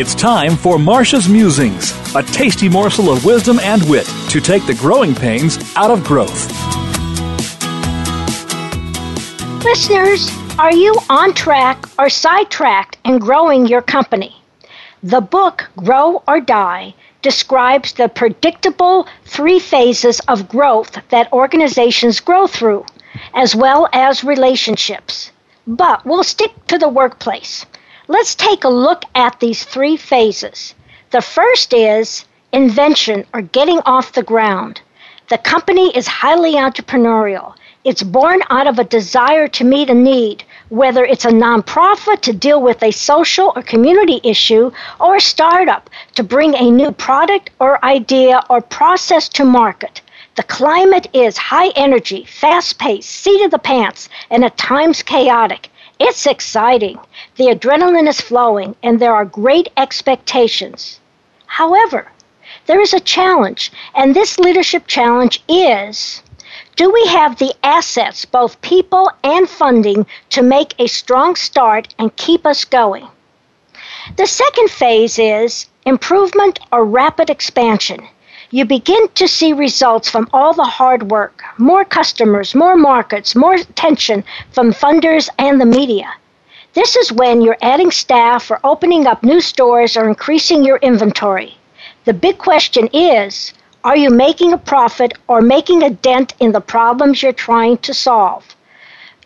It's time for Marcia's Musings, a tasty morsel of wisdom and wit to take the growing pains out of growth. Listeners, are you on track or sidetracked in growing your company? The book, Grow or Die, describes the predictable 3 phases of growth that organizations grow through, as well as relationships. But we'll stick to the workplace. Let's take a look at these 3 phases. The first is invention, or getting off the ground. The company is highly entrepreneurial. It's born out of a desire to meet a need, whether it's a nonprofit to deal with a social or community issue, or a startup to bring a new product or idea or process to market. The climate is high energy, fast-paced, seat of the pants, and at times chaotic. It's exciting. The adrenaline is flowing, and there are great expectations. However, there is a challenge, and this leadership challenge is, do we have the assets, both people and funding, to make a strong start and keep us going? The second phase is improvement or rapid expansion. You begin to see results from all the hard work, more customers, more markets, more attention from funders and the media. This is when you're adding staff or opening up new stores or increasing your inventory. The big question is, are you making a profit or making a dent in the problems you're trying to solve?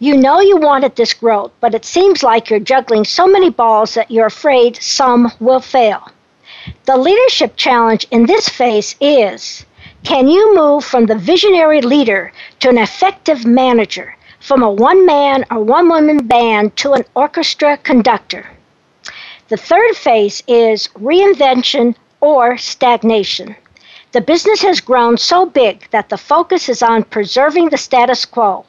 You know you wanted this growth, but it seems like you're juggling so many balls that you're afraid some will fail. The leadership challenge in this phase is, can you move from the visionary leader to an effective manager, from a one-man or one-woman band to an orchestra conductor? The third phase is reinvention or stagnation. The business has grown so big that the focus is on preserving the status quo.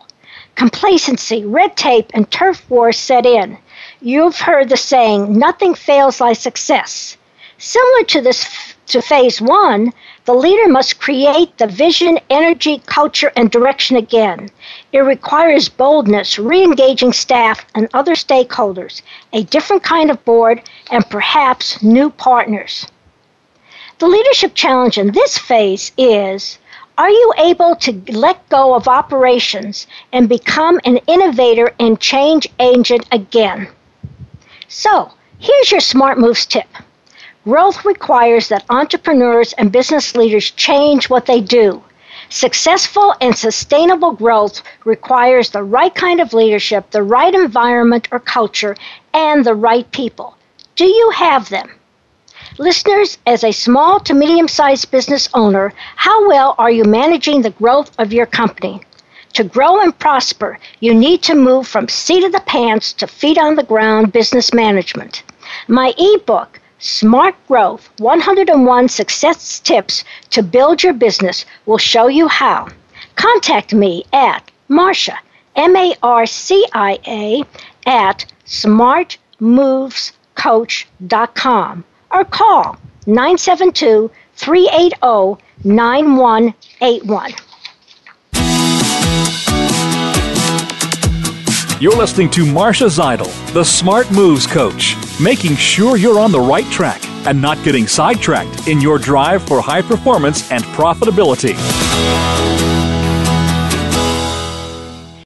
Complacency, red tape, and turf wars set in. You've heard the saying, nothing fails like success. Similar to this, to phase one, the leader must create the vision, energy, culture, and direction again. It requires boldness, re-engaging staff and other stakeholders, a different kind of board, and perhaps new partners. The leadership challenge in this phase is, are you able to let go of operations and become an innovator and change agent again? So, here's your Smart Moves tip. Growth requires that entrepreneurs and business leaders change what they do. Successful and sustainable growth requires the right kind of leadership, the right environment or culture, and the right people. Do you have them? Listeners, as a small to medium-sized business owner, how well are you managing the growth of your company? To grow and prosper, you need to move from seat of the pants to feet on the ground business management. My ebook, Smart Growth, 101 Success Tips to Build Your Business, will show you how. Contact me at Marcia, M-A-R-C-I-A, at smartmovescoach.com. Or call 972-380-9181. You're listening to Marcia Zeidel, the Smart Moves Coach, making sure you're on the right track and not getting sidetracked in your drive for high performance and profitability.